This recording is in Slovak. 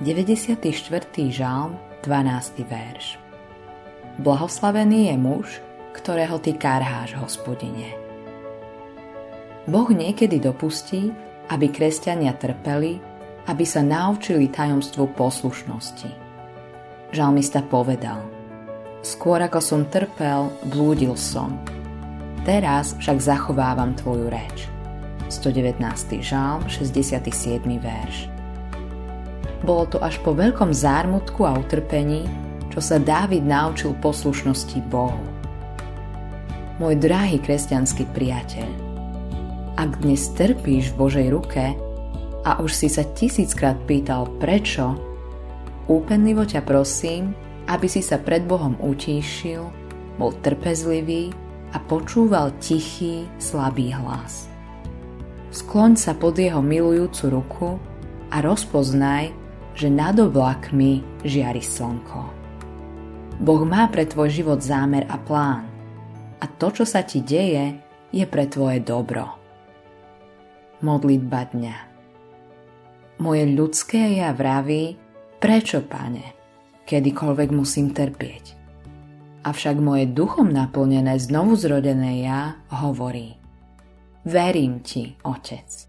94. žalm, 12. verš. Blahoslavený je muž, ktorého ty karháš, Hospodine. Boh niekedy dopustí, aby kresťania trpeli, aby sa naučili tajomstvu poslušnosti. Žalmista povedal: Skôr ako som trpel, blúdil som. Teraz však zachovávam tvoju reč. 119. žalm, 67. verš. Bolo to až po veľkom zármutku a utrpení, čo sa Dávid naučil poslušnosti Bohu. Môj drahý kresťanský priateľ, ak dnes trpíš v Božej ruke a už si sa 1000-krát pýtal prečo, úpenlivo ťa prosím, aby si sa pred Bohom utíšil, bol trpezlivý a počúval tichý, slabý hlas. Skloň sa pod jeho milujúcu ruku a rozpoznaj, že nad oblakmi žiari slnko. Boh má pre tvoj život zámer a plán a to, čo sa ti deje, je pre tvoje dobro. Modlitba dňa. Moje ľudské ja vraví: prečo, Pane, kedykoľvek musím trpieť? Avšak moje duchom naplnené znovuzrodené ja hovorí: verím ti, Otec.